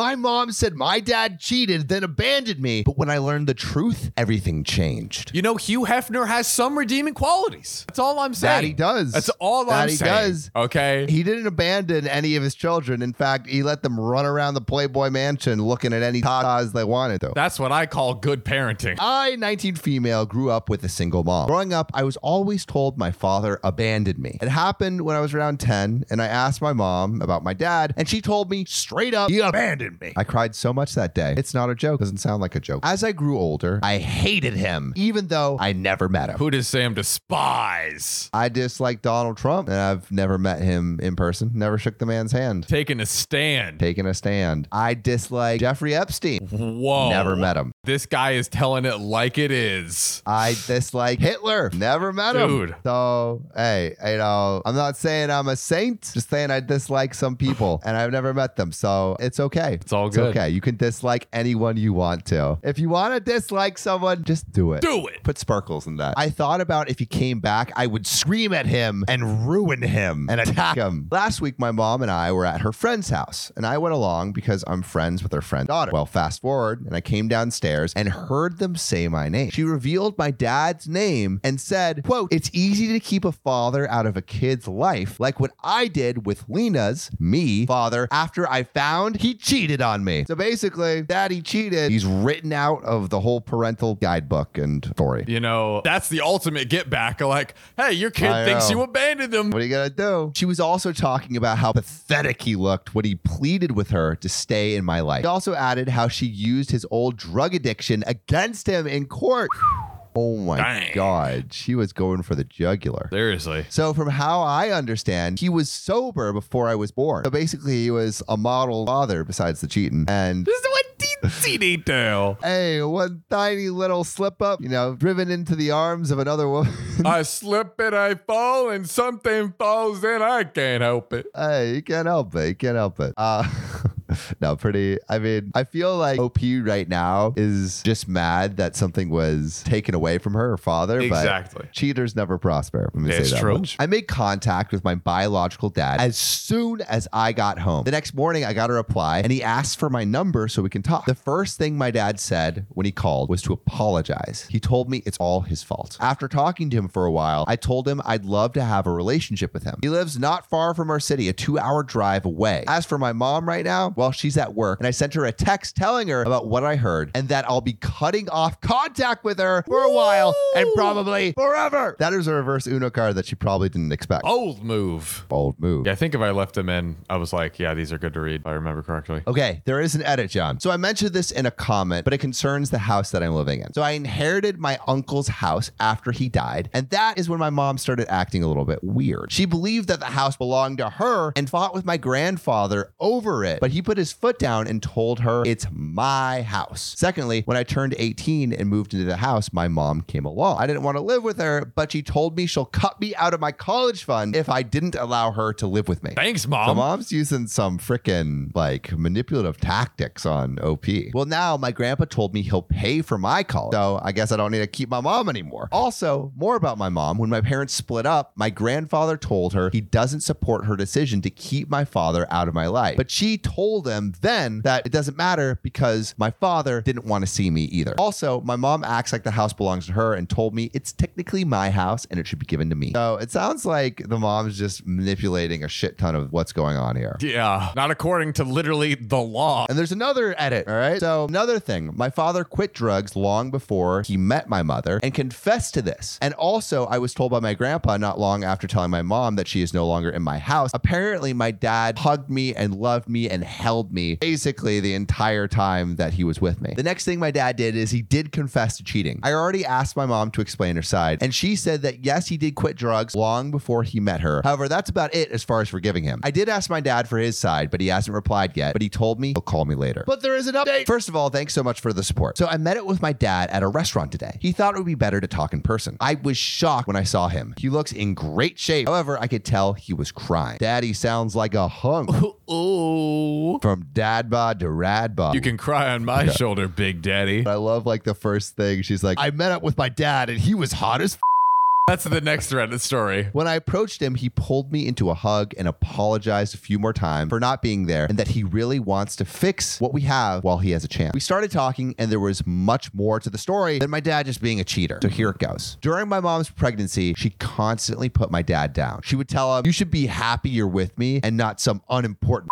my mom said my dad cheated, then abandoned me. But when I learned the truth, everything changed. You know, Hugh Hefner has some redeeming qualities. That's all I'm saying. That he does. That's all that I'm saying. That he does. Okay. He didn't abandon any of his children. In fact, he let them run around the Playboy Mansion looking at any tatas they wanted, though. That's what I call good parenting. I, 19 female, grew up with a single mom. Growing up, I was always told my father abandoned me. It happened when I was around 10, and I asked my mom about my dad, and she told me straight up, he abandoned me. I cried so much that day. It's not a joke. Doesn't sound like a joke. As I grew older, I hated him, even though I never met him. Who does Sam despise? I dislike Donald Trump, and I've never met him in person. Never shook the man's hand. Taking a stand. Taking a stand. I dislike Jeffrey Epstein. Whoa. Never met him. This guy is telling it like it is. I dislike Hitler. Never met him. So, hey, you know, I'm not saying I'm a saint. Just saying I dislike some people and I've never met them. So it's okay. It's all good. It's okay. You can dislike anyone you want to. If you want to dislike someone, just do it. Do it. Put sparkles in that. I thought about if he came back, I would scream at him and ruin him and attack him. Last week, my mom and I were at her friend's house and I went along because I'm friends with her friend's daughter. Well, fast forward and I came downstairs and heard them say my name. She revealed my dad's name and said, quote, "It's easy to keep a father out of a kid's life, like what I did with Lena's, me, father, after I found he cheated on me." So basically, daddy cheated. He's written out of the whole parental guidebook and story. You know, that's the ultimate get back. Like, hey, your kid thinks you abandoned him. What are you gonna do? She was also talking about how pathetic he looked when he pleaded with her to stay in my life. She also added how she used his old drug addiction against him in court. Oh my Dang. God, she was going for the jugular. Seriously. So from how I understand, he was sober before I was born. So basically he was a model father besides the cheating. And this is what teensy detail. Hey, one tiny little slip up, you know, driven into the arms of another woman. I slip and I fall and something falls and I can't help it. Hey, you can't help it. You can't help it. No, pretty. I mean, I feel like OP right now is just mad that something was taken away from her father. Exactly. But cheaters never prosper. Let me say that much. I made contact with my biological dad as soon as I got home. The next morning, I got a reply and he asked for my number so we can talk. The first thing my dad said when he called was to apologize. He told me it's all his fault. After talking to him for a while, I told him I'd love to have a relationship with him. He lives not far from our city, a 2-hour drive away. As for my mom right now, well, she's at work and I sent her a text telling her about what I heard and that I'll be cutting off contact with her for a while and probably forever. That is a reverse Uno card that she probably didn't expect. Bold move. Bold move. Yeah, I think if I left them in, I was like, yeah, these are good to read if I remember correctly. Okay, there is an edit, John. So I mentioned this in a comment, but it concerns the house that I'm living in. So I inherited my uncle's house after he died, and that is when my mom started acting a little bit weird. She believed that the house belonged to her and fought with my grandfather over it, but he put his foot down and told her it's my house. Secondly, when I turned 18 and moved into the house, my mom came along. I didn't want to live with her, but she told me she'll cut me out of my college fund if I didn't allow her to live with me. Thanks, mom. So mom's using some freaking like manipulative tactics on OP. Well, now my grandpa told me he'll pay for my college, so I guess I don't need to keep my mom anymore. Also, more about my mom. When my parents split up, my grandfather told her he doesn't support her decision to keep my father out of my life, but she told them then that it doesn't matter because my father didn't want to see me either. Also, my mom acts like the house belongs to her and told me it's technically my house and it should be given to me. So it sounds like the mom's just manipulating a shit ton of what's going on here. Yeah, not according to literally the law. And there's another edit, all right? So another thing, my father quit drugs long before he met my mother and confessed to this. And also, I was told by my grandpa not long after telling my mom that she is no longer in my house. Apparently, my dad hugged me and loved me and held me basically the entire time that he was with me. The next thing my dad did is he did confess to cheating. I already asked my mom to explain her side, and she said that yes, he did quit drugs long before he met her. However, that's about it as far as forgiving him. I did ask my dad for his side, but he hasn't replied yet, but he told me he'll call me later. But there is an update. First of all, thanks so much for the support. So I met up with my dad at a restaurant today. He thought it would be better to talk in person. I was shocked when I saw him. He looks in great shape. However, I could tell he was crying. Daddy sounds like a hunk. Ooh. From dad bod to rad bod. You can cry on my shoulder, big daddy. I love like the first thing. She's like, I met up with my dad and he was hot as f***. That's the next Reddit story. When I approached him, he pulled me into a hug and apologized a few more times for not being there and that he really wants to fix what we have while he has a chance. We started talking and there was much more to the story than my dad just being a cheater. So here it goes. During my mom's pregnancy, she constantly put my dad down. She would tell him, "You should be happy you're with me and not some unimportant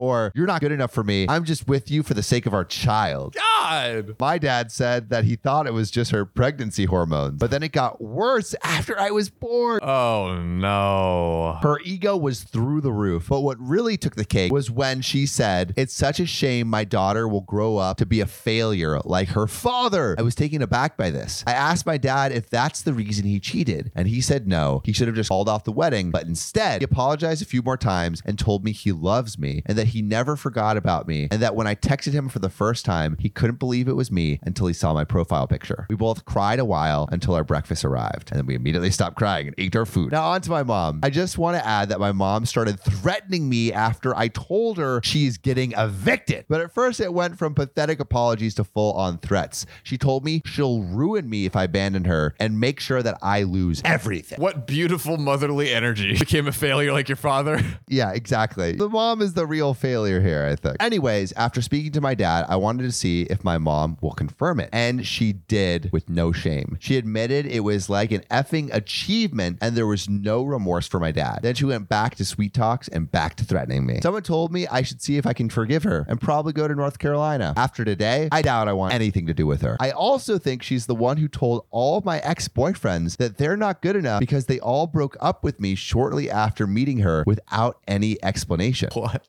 or you're not good enough for me. I'm just with you for the sake of our child." God! My dad said that he thought it was just her pregnancy hormones, but then it got worse after I was born. Oh no. Her ego was through the roof, but what really took the cake was when she said, "It's such a shame my daughter will grow up to be a failure like her father." I was taken aback by this. I asked my dad if that's the reason he cheated, and he said no, he should have just called off the wedding, but instead he apologized a few more times and told me he loves me and that he never forgot about me, and that when I texted him for the first time, he couldn't believe it was me until he saw my profile picture. We both cried a while until our breakfast arrived, and then we immediately stopped crying and ate our food. Now on to my mom. I just want to add that my mom started threatening me after I told her she's getting evicted. But at first it went from pathetic apologies to full-on threats. She told me she'll ruin me if I abandon her and make sure that I lose everything. What beautiful motherly energy. Became a failure like your father. Yeah, exactly. The mom is the real failure here, I think. Anyways, after speaking to my dad, I wanted to see if my mom will confirm it. And she did with no shame. She admitted it was like an effing achievement and there was no remorse for my dad. Then she went back to sweet talks and back to threatening me. Someone told me I should see if I can forgive her and probably go to North Carolina. After today, I doubt I want anything to do with her. I also think she's the one who told all of my ex-boyfriends that they're not good enough because they all broke up with me shortly after meeting her without any explanation. What?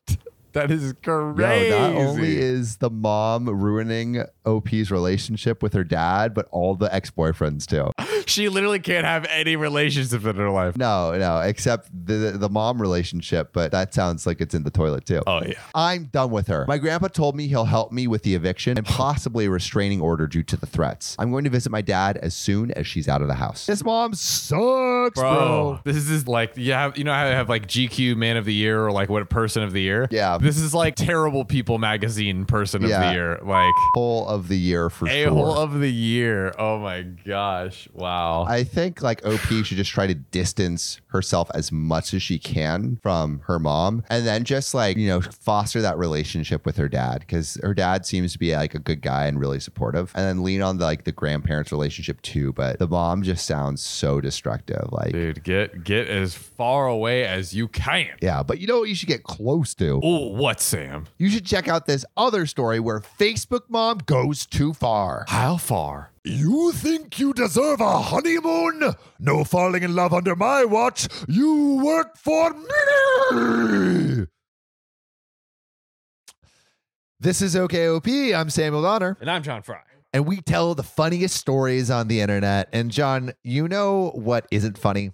That is crazy. No, not only is the mom ruining OP's relationship with her dad, but all the ex-boyfriends too. She literally can't have any relationship in her life. No, except the mom relationship, but that sounds like it's in the toilet too. Oh, yeah. I'm done with her. My grandpa told me he'll help me with the eviction and possibly a restraining order due to the threats. I'm going to visit my dad as soon as she's out of the house. This mom sucks, bro. This is like, you know how I have like GQ Man of the Year or like what Person of the Year? Yeah. This is like Terrible People Magazine Person of the Year. Like Hole of the Year for sure. A-hole of the Year. Oh my gosh. Wow. I think like OP should just try to distance herself as much as she can from her mom and then just like, you know, foster that relationship with her dad because her dad seems to be like a good guy and really supportive, and then lean on the grandparents relationship too. But the mom just sounds so destructive. Like, dude, get as far away as you can. Yeah. But you know what you should get close to? Ooh. What, Sam? You should check out this other story where Facebook mom goes too far. How far? You think you deserve a honeymoon? No falling in love under my watch. You work for me. This is OKOP. I'm Samuel Donner. And I'm John Frye. And we tell the funniest stories on the internet. And John, you know what isn't funny?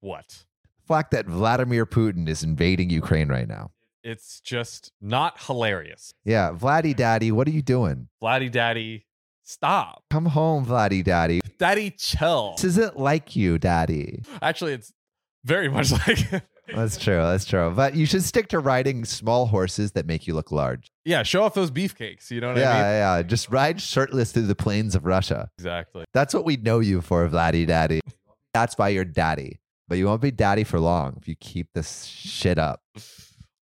What? The fact that Vladimir Putin is invading Ukraine right now. It's just not hilarious. Yeah. Vladdy Daddy, what are you doing? Vladdy Daddy, stop. Come home, Vladdy Daddy. Daddy, chill. This isn't like you, Daddy. Actually, it's very much like it. That's true. But you should stick to riding small horses that make you look large. Yeah, show off those beefcakes. You know what I mean? Yeah. Just ride shirtless through the plains of Russia. Exactly. That's what we know you for, Vladdy Daddy. That's why you're daddy. But you won't be daddy for long if you keep this shit up.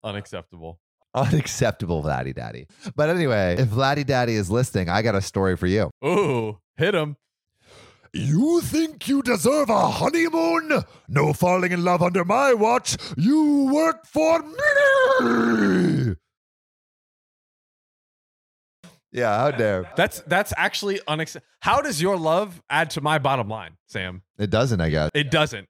Unacceptable, Vladdy Daddy. But anyway, if Vladdy Daddy is listening, I got a story for you. Ooh, hit him. You think you deserve a honeymoon? No falling in love under my watch. You work for me. Yeah, how dare. That's actually unacceptable. How does your love add to my bottom line, Sam? It doesn't, I guess. It doesn't.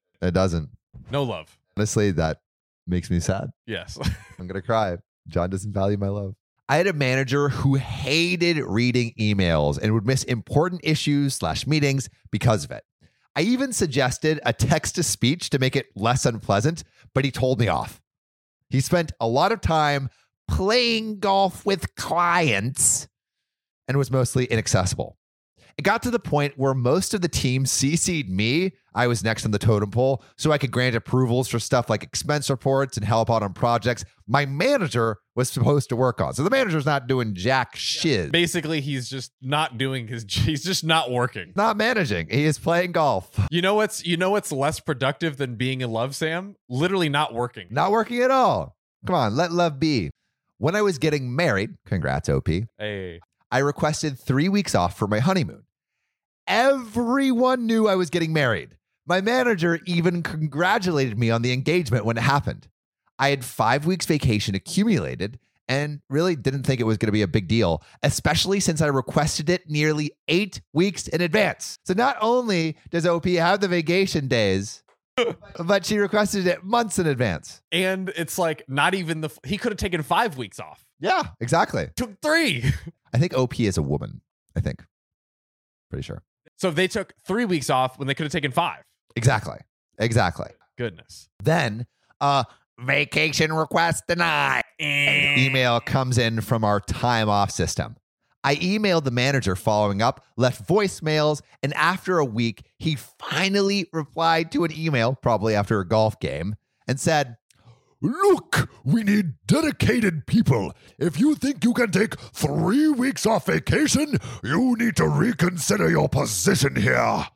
No love. Honestly, that makes me sad. Yes. I'm going to cry. John doesn't value my love. I had a manager who hated reading emails and would miss important issues/meetings because of it. I even suggested a text-to-speech to make it less unpleasant, but he told me off. He spent a lot of time playing golf with clients and was mostly inaccessible. It got to the point where most of the team CC'd me. I was next on the totem pole, so I could grant approvals for stuff like expense reports and help out on projects my manager was supposed to work on. So the manager's not doing jack shit. Yeah. Basically, he's just not doing his, he's just not working. Not managing. He is playing golf. You know what's less productive than being in love, Sam? Literally not working. Not working at all. Come on, let love be. When I was getting married, congrats, OP. Hey. I requested 3 weeks off for my honeymoon. Everyone knew I was getting married. My manager even congratulated me on the engagement when it happened. I had 5 weeks vacation accumulated and really didn't think it was going to be a big deal, especially since I requested it nearly 8 weeks in advance. So not only does OP have the vacation days, but she requested it months in advance. And it's like not even he could have taken 5 weeks off. Yeah, exactly. Took 3. I think OP is a woman. I think. Pretty sure. So they took 3 weeks off when they could have taken 5. Exactly. Goodness. Then vacation request denied. An email comes in from our time off system. I emailed the manager following up, left voicemails, and after a week, he finally replied to an email, probably after a golf game, and said, "Look, we need dedicated people. If you think you can take 3 weeks off vacation, you need to reconsider your position here."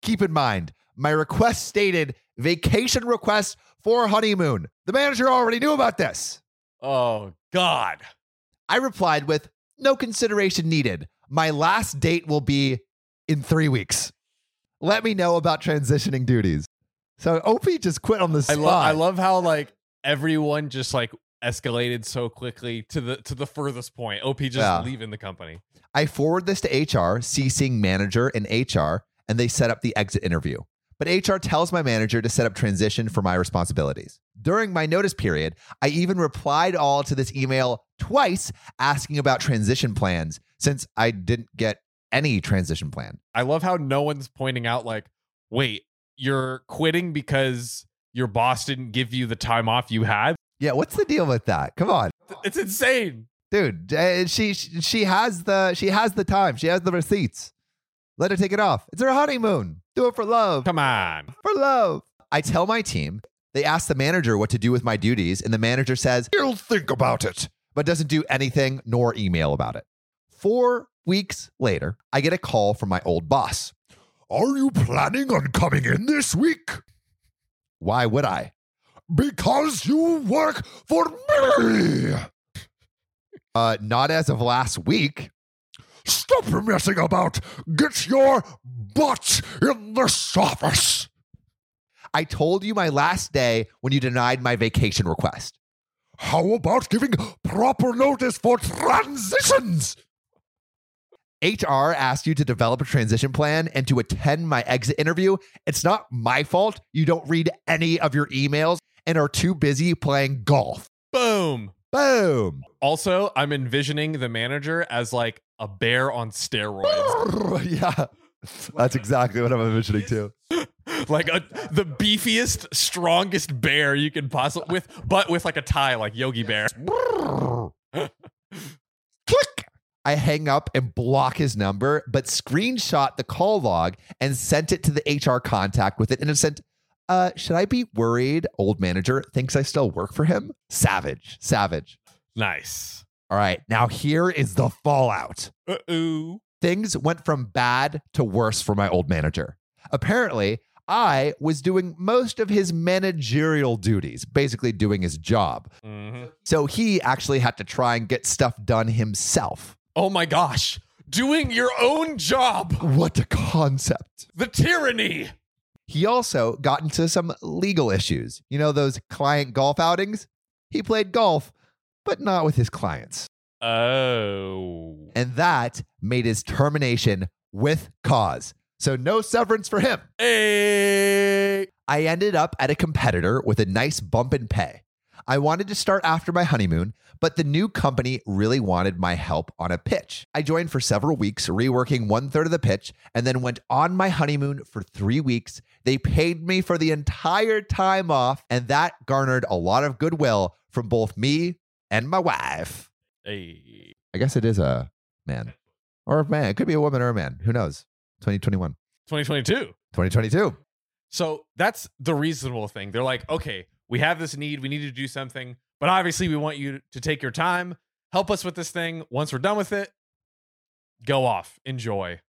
Keep in mind, my request stated vacation request for honeymoon. The manager already knew about this. Oh, God. I replied with, "No consideration needed. My last date will be in 3 weeks. Let me know about transitioning duties." So OP just quit on the spot. I love how everyone just escalated so quickly to the furthest point. OP just leaving the company. I forward this to HR, CCing manager and HR, and they set up the exit interview. But HR tells my manager to set up transition for my responsibilities. During my notice period, I even replied all to this email twice asking about transition plans, since I didn't get any transition plan. I love how no one's pointing out wait, you're quitting because your boss didn't give you the time off you had? Yeah, what's the deal with that? Come on. It's insane. Dude, she has the time. She has the receipts. Let her take it off. It's her honeymoon. Do it for love. Come on. For love. I tell my team. They ask the manager what to do with my duties, and the manager says, "He'll think about it," but doesn't do anything nor email about it. 4 weeks later, I get a call from my old boss. "Are you planning on coming in this week?" "Why would I?" "Because you work for me." Not as of last week." "Stop messing about. Get your butt in this office." "I told you my last day when you denied my vacation request." "How about giving proper notice for transitions?" HR asked you to develop a transition plan and to attend my exit interview. It's not my fault you don't read any of your emails and are too busy playing golf. Boom. Also, I'm envisioning the manager as a bear on steroids. Yeah, that's exactly what I'm envisioning too. The beefiest, strongest bear you can possibly with a tie, like Yogi Bear. Click. I hang up and block his number, but screenshot the call log and sent it to the HR contact with an innocent, "Should I be worried? Old manager thinks I still work for him." Savage. Nice. All right. Now here is the fallout. Uh-oh. Things went from bad to worse for my old manager. Apparently, I was doing most of his managerial duties, basically doing his job. Mm-hmm. So he actually had to try and get stuff done himself. Oh my gosh. Doing your own job. What a concept. The tyranny. He also got into some legal issues. You know those client golf outings? He played golf, but not with his clients. Oh. And that made his termination with cause. So no severance for him. Hey. I ended up at a competitor with a nice bump in pay. I wanted to start after my honeymoon, but the new company really wanted my help on a pitch. I joined for several weeks, reworking one-third of the pitch, and then went on my honeymoon for 3 weeks. They paid me for the entire time off, and that garnered a lot of goodwill from both me and my wife. Hey. I guess it is a man. Or a man. It could be a woman or a man. Who knows? 2021. 2022. 2022. So that's the reasonable thing. They're like, okay, we have this need. We need to do something. But obviously, we want you to take your time. Help us with this thing. Once we're done with it, go off. Enjoy.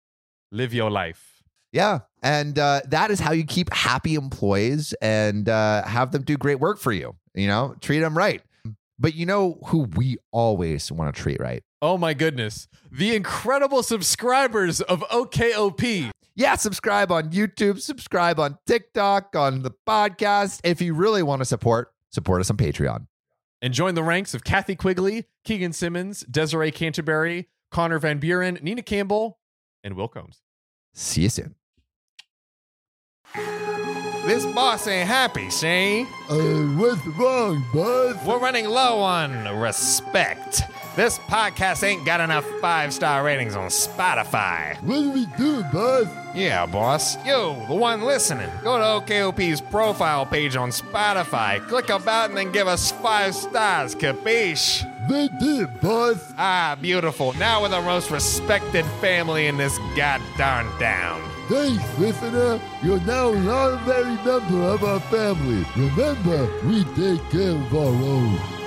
Live your life. Yeah. And that is how you keep happy employees and have them do great work for you. You know, treat them right. But you know who we always want to treat right? Oh, my goodness. The incredible subscribers of OKOP. Yeah, subscribe on YouTube, subscribe on TikTok, on the podcast. If you really want to support us on Patreon. And join the ranks of Kathy Quigley, Keegan Simmons, Desiree Canterbury, Connor Van Buren, Nina Campbell, and Will Combs. See you soon. This boss ain't happy, see? What's wrong, boss? We're running low on respect. This podcast ain't got enough 5-star ratings on Spotify. What do we do, boss? Yeah, boss. You, the one listening, go to OKOP's profile page on Spotify, click about, and then give us 5 stars, capiche? They did, boss. Ah, beautiful. Now we're the most respected family in this goddamn town. Thanks, listener. You're now an honorary member of our family. Remember, we take care of our own.